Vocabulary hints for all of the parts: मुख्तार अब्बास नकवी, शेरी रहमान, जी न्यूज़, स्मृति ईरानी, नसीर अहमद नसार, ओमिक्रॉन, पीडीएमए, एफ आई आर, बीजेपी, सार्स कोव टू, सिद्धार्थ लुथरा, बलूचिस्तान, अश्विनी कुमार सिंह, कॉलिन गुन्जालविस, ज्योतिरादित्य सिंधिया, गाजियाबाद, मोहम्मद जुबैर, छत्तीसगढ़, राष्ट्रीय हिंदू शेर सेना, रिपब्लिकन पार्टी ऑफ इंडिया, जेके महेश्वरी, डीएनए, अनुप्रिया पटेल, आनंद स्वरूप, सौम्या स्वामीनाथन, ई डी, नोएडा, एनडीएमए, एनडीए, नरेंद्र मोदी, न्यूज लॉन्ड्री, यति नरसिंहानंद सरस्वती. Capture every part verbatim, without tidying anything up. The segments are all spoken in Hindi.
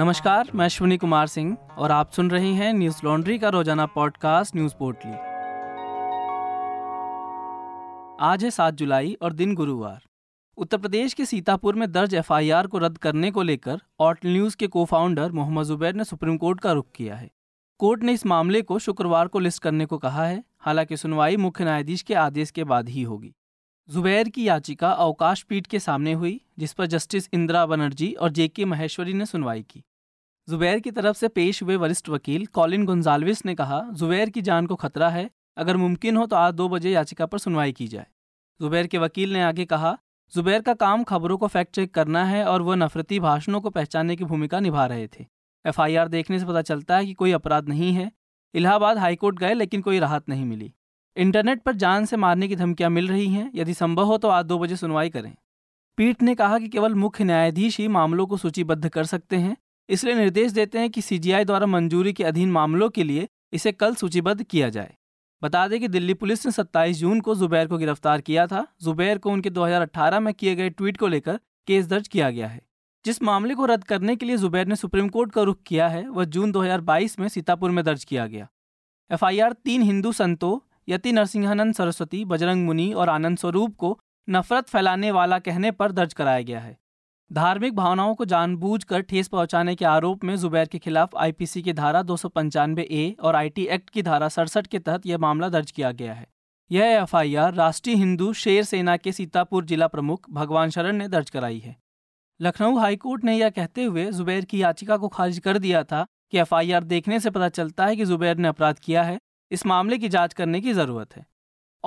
नमस्कार, मैं अश्विनी कुमार सिंह और आप सुन रहे हैं न्यूज लॉन्ड्री का रोजाना पॉडकास्ट न्यूज पोर्टली। आज है सात जुलाई और दिन गुरुवार। उत्तर प्रदेश के सीतापुर में दर्ज एफ आई आर को रद्द करने को लेकर ऑट न्यूज के को फाउंडर मोहम्मद जुबैर ने सुप्रीम कोर्ट का रुख किया है। कोर्ट ने इस मामले को शुक्रवार को लिस्ट करने को कहा है, हालांकि सुनवाई मुख्य न्यायाधीश के आदेश के बाद ही होगी। जुबैर की याचिका अवकाश पीठ के सामने हुई, जिस पर जस्टिस इंदिरा बनर्जी और जेके महेश्वरी ने सुनवाई की। जुबैर की तरफ से पेश हुए वरिष्ठ वकील कॉलिन गुन्जालविस ने कहा, जुबैर की जान को खतरा है, अगर मुमकिन हो तो आज दो बजे याचिका पर सुनवाई की जाए। जुबैर के वकील ने आगे कहा, जुबैर का काम खबरों को फैक्ट चेक करना है और वह नफरती भाषणों को पहचानने की भूमिका निभा रहे थे। एफ आई आर देखने से पता चलता है कि कोई अपराध नहीं है। इलाहाबाद हाईकोर्ट गए लेकिन कोई राहत नहीं मिली। इंटरनेट पर जान से मारने की धमकियां मिल रही हैं, यदि संभव हो तो आज दो बजे सुनवाई करें। पीठ ने कहा कि केवल मुख्य न्यायाधीश ही मामलों को सूचीबद्ध कर सकते हैं, इसलिए निर्देश देते हैं कि सी जी आई द्वारा मंजूरी के अधीन मामलों के लिए इसे कल सूचीबद्ध किया जाए। बता दें कि दिल्ली पुलिस ने सत्ताईस जून को जुबैर को गिरफ्तार किया था। जुबैर को उनके दो हज़ार अठारह में किए गए ट्वीट को लेकर केस दर्ज किया गया है। जिस मामले को रद्द करने के लिए जुबैर ने सुप्रीम कोर्ट का रुख किया है, वह जून दो हज़ार बाईस में सीतापुर में दर्ज किया गया। एफ आई आर तीन हिंदू संतों यति नरसिंहानंद सरस्वती, बजरंग मुनि और आनंद स्वरूप को नफरत फैलाने वाला कहने पर दर्ज कराया गया है। धार्मिक भावनाओं को जानबूझकर ठेस पहुंचाने के आरोप में जुबैर के खिलाफ आई पी सी की धारा दो सौ पंचानवे ए और आई टी एक्ट की धारा सड़सठ के तहत यह मामला दर्ज किया गया है। यह एफ आई आर राष्ट्रीय हिंदू शेर सेना के सीतापुर जिला प्रमुख भगवान शरण ने दर्ज कराई है। लखनऊ हाईकोर्ट ने यह कहते हुए जुबैर की याचिका को खारिज कर दिया था कि एफ आई आर देखने से पता चलता है कि जुबैर ने अपराध किया है, इस मामले की जांच करने की जरूरत है।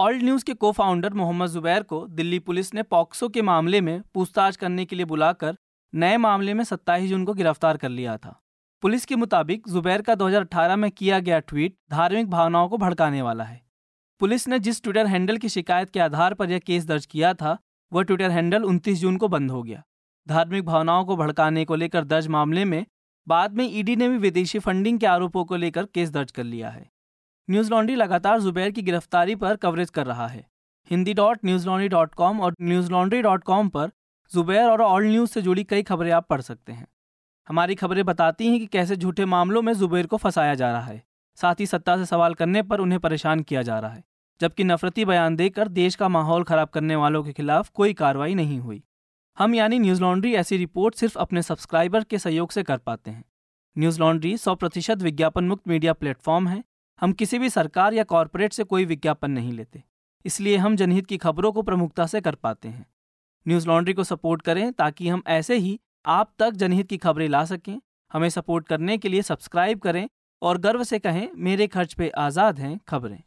ऑल्ड न्यूज़ के को फाउंडर मोहम्मद जुबैर को दिल्ली पुलिस ने पॉक्सो के मामले में पूछताछ करने के लिए बुलाकर नए मामले में सत्ताईस जून को गिरफ्तार कर लिया था। पुलिस के मुताबिक जुबैर का दो हज़ार अठारह में किया गया ट्वीट धार्मिक भावनाओं को भड़काने वाला है। पुलिस ने जिस ट्विटर हैंडल की शिकायत के आधार पर यह केस दर्ज किया था, वह ट्विटर हैंडल उनतीस जून को बंद हो गया। धार्मिक भावनाओं को भड़काने को लेकर दर्ज मामले में बाद में ई डी ने भी विदेशी फंडिंग के आरोपों को लेकर केस दर्ज कर लिया है। न्यूज लॉन्ड्री लगातार जुबैर की गिरफ्तारी पर कवरेज कर रहा है। Hindi dot न्यूज लॉन्ड्री dot com और न्यूज लॉन्ड्री डॉट कॉम पर जुबैर और ऑल न्यूज से जुड़ी कई खबरें आप पढ़ सकते हैं। हमारी खबरें बताती हैं कि कैसे झूठे मामलों में जुबैर को फंसाया जा रहा है, साथ ही सत्ता से सवाल करने पर उन्हें परेशान किया जा रहा है, जबकि नफरती बयान देकर देश का माहौल खराब करने वालों के खिलाफ कोई कार्रवाई नहीं हुई। हम यानी न्यूज लॉन्ड्री ऐसी रिपोर्ट सिर्फ अपने सब्सक्राइबर के सहयोग से कर पाते हैं। न्यूज लॉन्ड्री सौ प्रतिशत विज्ञापन मुक्त मीडिया प्लेटफॉर्म है। हम किसी भी सरकार या कॉरपोरेट से कोई विज्ञापन नहीं लेते, इसलिए हम जनहित की खबरों को प्रमुखता से कर पाते हैं। न्यूज़ लॉन्ड्री को सपोर्ट करें ताकि हम ऐसे ही आप तक जनहित की खबरें ला सकें। हमें सपोर्ट करने के लिए सब्सक्राइब करें और गर्व से कहें, मेरे खर्च पे आज़ाद हैं खबरें।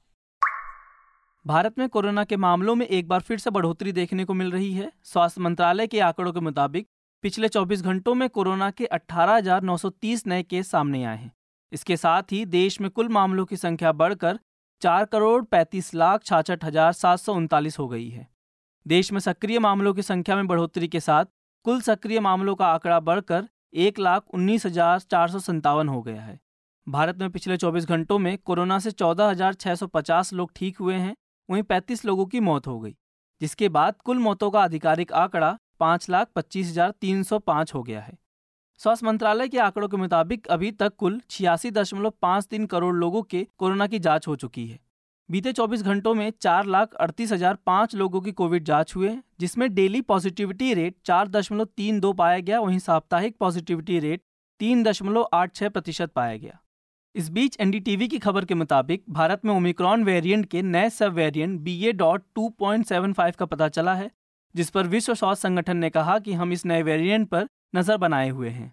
भारत में कोरोना के मामलों में एक बार फिर से बढ़ोतरी देखने को मिल रही है। स्वास्थ्य मंत्रालय के आंकड़ों के मुताबिक पिछले चौबीस घंटों में कोरोना के अट्ठारह हजार नौ सौ तीस नए केस सामने आए हैं। इसके साथ ही देश में कुल मामलों की संख्या बढ़कर चार करोड़ पैंतीस लाख छियासठ हजार सात सौ उनतालीस हो गई है। देश में सक्रिय मामलों की संख्या में बढ़ोतरी के साथ कुल सक्रिय मामलों का आंकड़ा बढ़कर एक लाख उन्नीस हजार चार सौ संतावन हो गया है। भारत में पिछले चौबीस घंटों में कोरोना से चौदह हजार छः सौ पचास लोग ठीक हुए हैं, वहीं पैंतीस लोगों की मौत हो गई, जिसके बाद कुल मौतों का आधिकारिक आंकड़ा पाँच लाख पच्चीस हजार तीन सौ पाँच हो गया है। स्वास्थ्य मंत्रालय के आंकड़ों के मुताबिक अभी तक कुल छियासी दशमलव पाँच तीन करोड़ लोगों के कोरोना की जांच हो चुकी है। बीते चौबीस घंटों में चार लाख अड़तीस हजार पाँच लोगों की कोविड जांच हुए, जिसमें डेली पॉजिटिविटी रेट चार दशमलव तीन दो पाया गया, वहीं साप्ताहिक पॉजिटिविटी रेट तीन दशमलव आठ छः प्रतिशत पाया गया। इस बीच एन डी टी वी की खबर के मुताबिक भारत में ओमिक्रॉन वेरिएंट के नए sub variant B A dot two point seven five का पता चला है, जिस पर विश्व स्वास्थ्य संगठन ने कहा कि हम इस नए वेरिएंट पर नजर बनाए हुए हैं।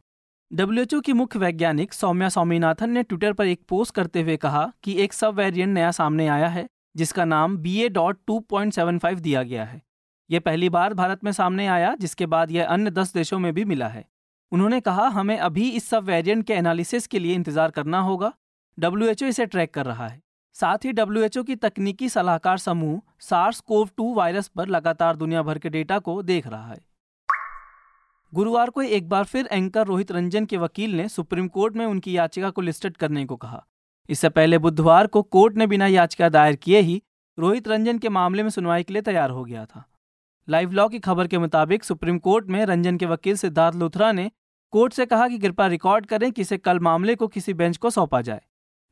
डब्ल्यू एच ओ की मुख्य वैज्ञानिक सौम्या स्वामीनाथन ने ट्विटर पर एक पोस्ट करते हुए कहा कि एक सब वेरिएंट नया सामने आया है, जिसका नाम B A dot two point seven five दिया गया है। यह पहली बार भारत में सामने आया, जिसके बाद यह अन्य दस देशों में भी मिला है। उन्होंने कहा, हमें अभी इस सब वेरिएंट के एनालिसिस के लिए इंतजार करना होगा। डब्ल्यू एच ओ इसे ट्रैक कर रहा है। साथ ही डब्ल्यू एच ओ की तकनीकी सलाहकार समूह सार्स कोव टू वायरस पर लगातार दुनिया भर के डेटा को देख रहा है। गुरुवार को एक बार फिर एंकर रोहित रंजन के वकील ने सुप्रीम कोर्ट में उनकी याचिका को लिस्टेड करने को कहा। इससे पहले बुधवार को कोर्ट ने बिना याचिका दायर किए ही रोहित रंजन के मामले में सुनवाई के लिए तैयार हो गया था। लाइव लॉ की खबर के मुताबिक सुप्रीम कोर्ट में रंजन के वकील सिद्धार्थ लुथरा ने कोर्ट से कहा कि कृपया रिकॉर्ड करें कि इसे कल मामले को किसी बेंच को सौंपा जाए,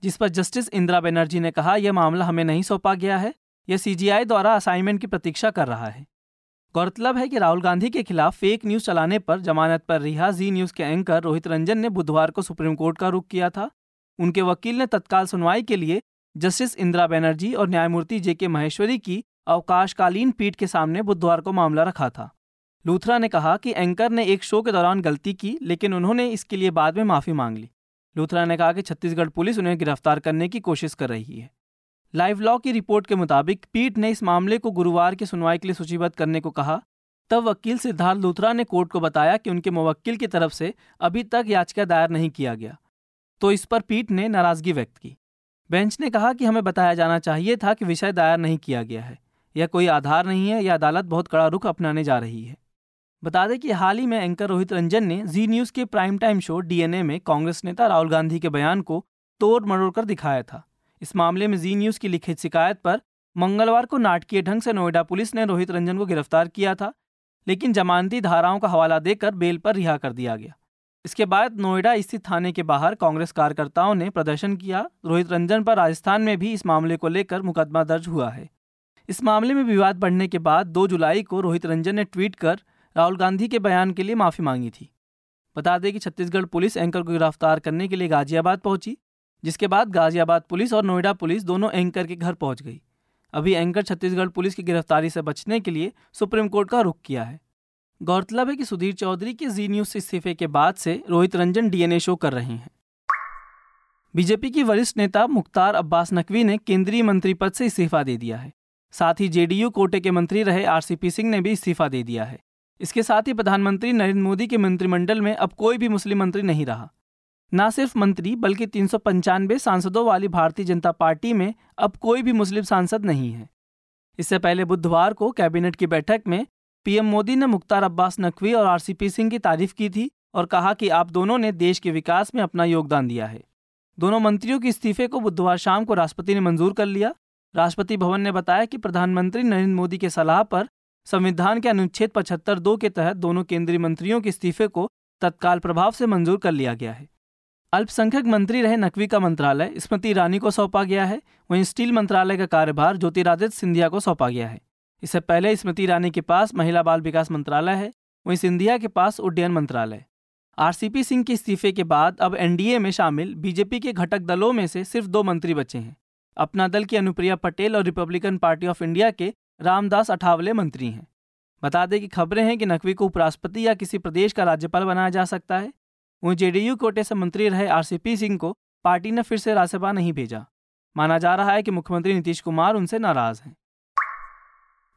जिस पर जस्टिस इंदिरा बनर्जी ने कहा यह मामला हमें नहीं सौंपा गया है, यह सीजीआई द्वारा असाइनमेंट की प्रतीक्षा कर रहा है। गौरतलब है कि राहुल गांधी के खिलाफ फेक न्यूज़ चलाने पर जमानत पर रिहा जी न्यूज़ के एंकर रोहित रंजन ने बुधवार को सुप्रीम कोर्ट का रुख किया था। उनके वकील ने तत्काल सुनवाई के लिए जस्टिस इंदिरा बनर्जी और न्यायमूर्ति जेके महेश्वरी की अवकाशकालीन पीठ के सामने बुधवार को मामला रखा था। लूथरा ने कहा कि एंकर ने एक शो के दौरान गलती की, लेकिन उन्होंने इसके लिए बाद में माफ़ी मांग ली। लूथरा ने कहा कि छत्तीसगढ़ पुलिस उन्हें गिरफ्तार करने की कोशिश कर रही है। लाइव लॉ की रिपोर्ट के मुताबिक पीठ ने इस मामले को गुरुवार की सुनवाई के लिए सूचीबद्ध करने को कहा। तब वकील सिद्धार्थ लुथरा ने कोर्ट को बताया कि उनके मुवक्किल की तरफ से अभी तक याचिका दायर नहीं किया गया, तो इस पर पीठ ने नाराज़गी व्यक्त की। बेंच ने कहा कि हमें बताया जाना चाहिए था कि विषय दायर नहीं किया गया है, यह कोई आधार नहीं है, यह अदालत बहुत कड़ा रुख अपनाने जा रही है। बता दें कि हाल ही में एंकर रोहित रंजन ने जी न्यूज़ के प्राइम टाइम शो डीएनए में कांग्रेस नेता राहुल गांधी के बयान को तोड़ मरोड़ कर दिखाया था। इस मामले में जी न्यूज़ की लिखित शिकायत पर मंगलवार को नाटकीय ढंग से नोएडा पुलिस ने रोहित रंजन को गिरफ्तार किया था, लेकिन जमानती धाराओं का हवाला देकर बेल पर रिहा कर दिया गया। इसके बाद नोएडा स्थित थाने के बाहर कांग्रेस कार्यकर्ताओं ने प्रदर्शन किया। रोहित रंजन पर राजस्थान में भी इस मामले को लेकर मुकदमा दर्ज हुआ है। इस मामले में विवाद बढ़ने के बाद दो जुलाई को रोहित रंजन ने ट्वीट कर राहुल गांधी के बयान के लिए माफ़ी मांगी थी। बता दें कि छत्तीसगढ़ पुलिस एंकर को गिरफ्तार करने के लिए गाजियाबाद पहुंची, जिसके बाद गाजियाबाद पुलिस और नोएडा पुलिस दोनों एंकर के घर पहुंच गई। अभी एंकर छत्तीसगढ़ पुलिस की गिरफ्तारी से बचने के लिए सुप्रीम कोर्ट का रुख किया है। गौरतलब है कि सुधीर चौधरी के जी न्यूज़ से इस्तीफे के बाद से रोहित रंजन डीएनए शो कर रहे हैं। बीजेपी की वरिष्ठ नेता मुख्तार अब्बास नकवी ने केंद्रीय मंत्री पद से इस्तीफा दे दिया है। साथ ही जेडीयू कोटे के मंत्री रहे आरसीपी सिंह ने भी इस्तीफा दे दिया है। इसके साथ ही प्रधानमंत्री नरेंद्र मोदी के मंत्रिमंडल में अब कोई भी मुस्लिम मंत्री नहीं रहा। न सिर्फ मंत्री बल्कि तीन सौ पंचानवे सांसदों वाली भारतीय जनता पार्टी में अब कोई भी मुस्लिम सांसद नहीं है। इससे पहले बुधवार को कैबिनेट की बैठक में पीएम मोदी ने मुख्तार अब्बास नकवी और आरसीपी सिंह की तारीफ की थी और कहा कि आप दोनों ने देश के विकास में अपना योगदान दिया है। दोनों मंत्रियों के इस्तीफे को बुधवार शाम को राष्ट्रपति ने मंजूर कर लिया। राष्ट्रपति भवन ने बताया कि प्रधानमंत्री नरेंद्र मोदी के सलाह पर संविधान के अनुच्छेद पचहत्तर दो के तहत दोनों केंद्रीय मंत्रियों के इस्तीफे को तत्काल प्रभाव से मंजूर कर लिया गया है। अल्पसंख्यक मंत्री रहे नकवी का मंत्रालय स्मृति ईरानी को सौंपा गया है, वहीं स्टील मंत्रालय का कार्यभार ज्योतिरादित्य सिंधिया को सौंपा गया है। इससे पहले स्मृति ईरानी के पास महिला बाल विकास मंत्रालय है, वहीं सिंधिया के पास उड्डयन मंत्रालय। आरसीपी सिंह के इस्तीफे के बाद अब एनडीए में शामिल बीजेपी के घटक दलों में से सिर्फ दो मंत्री बचे हैं। अपना दल की अनुप्रिया पटेल और रिपब्लिकन पार्टी ऑफ इंडिया के रामदास अठावले मंत्री हैं। बता दें कि खबरें हैं कि नकवी को उपराष्ट्रपति या किसी प्रदेश का राज्यपाल बनाया जा सकता है। वहीं जेडीयू कोटे से मंत्री रहे आरसीपी सिंह को पार्टी ने फिर से राज्यसभा नहीं भेजा। माना जा रहा है कि मुख्यमंत्री नीतीश कुमार उनसे नाराज हैं।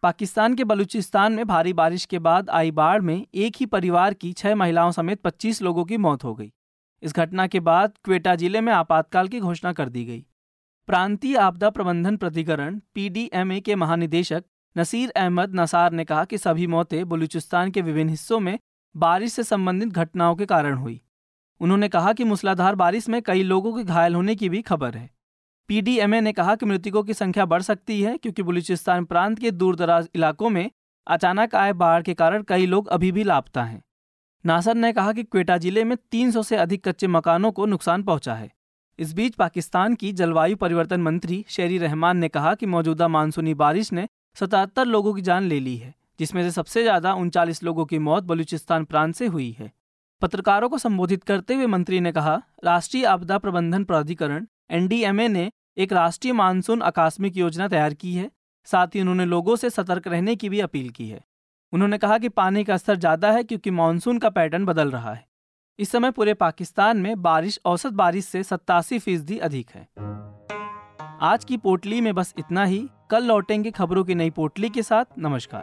पाकिस्तान के बलूचिस्तान में भारी बारिश के बाद आई बाढ़ में एक ही परिवार की छह महिलाओं समेत पच्चीस लोगों की मौत हो गई। इस घटना के बाद क्वेटा जिले में आपातकाल की घोषणा कर दी गई। प्रांतीय आपदा प्रबंधन प्राधिकरण पीडीएमए के महानिदेशक नसीर अहमद नसार ने कहा कि सभी मौतें बलूचिस्तान के विभिन्न हिस्सों में बारिश से संबंधित घटनाओं के कारण हुई। उन्होंने कहा कि मूसलाधार बारिश में कई लोगों के घायल होने की भी खबर है। पीडीएमए ने कहा कि मृतकों की संख्या बढ़ सकती है क्योंकि बलूचिस्तान प्रांत के दूरदराज इलाकों में अचानक आए बाढ़ के कारण कई लोग अभी भी लापता हैं। नासर ने कहा कि क्वेटा जिले में तीन सौ से अधिक कच्चे मकानों को नुकसान पहुंचा है। इस बीच पाकिस्तान की जलवायु परिवर्तन मंत्री शेरी रहमान ने कहा कि मौजूदा मानसूनी बारिश ने सतहत्तर लोगों की जान ले ली है, जिसमें से सबसे ज़्यादा उनचालीस लोगों की मौत बलूचिस्तान प्रांत से हुई है। पत्रकारों को संबोधित करते हुए मंत्री ने कहा, राष्ट्रीय आपदा प्रबंधन प्राधिकरण एनडीएमए ने एक राष्ट्रीय मानसून अकास्मिक योजना तैयार की है। साथ ही उन्होंने लोगों से सतर्क रहने की भी अपील की है। उन्होंने कहा कि पानी का स्तर ज़्यादा है क्योंकि मानसून का पैटर्न बदल रहा है। इस समय पूरे पाकिस्तान में बारिश औसत बारिश से सत्तासी फीसदी अधिक है। आज की पोटली में बस इतना ही। कल लौटेंगे खबरों की नई पोटली के साथ। नमस्कार।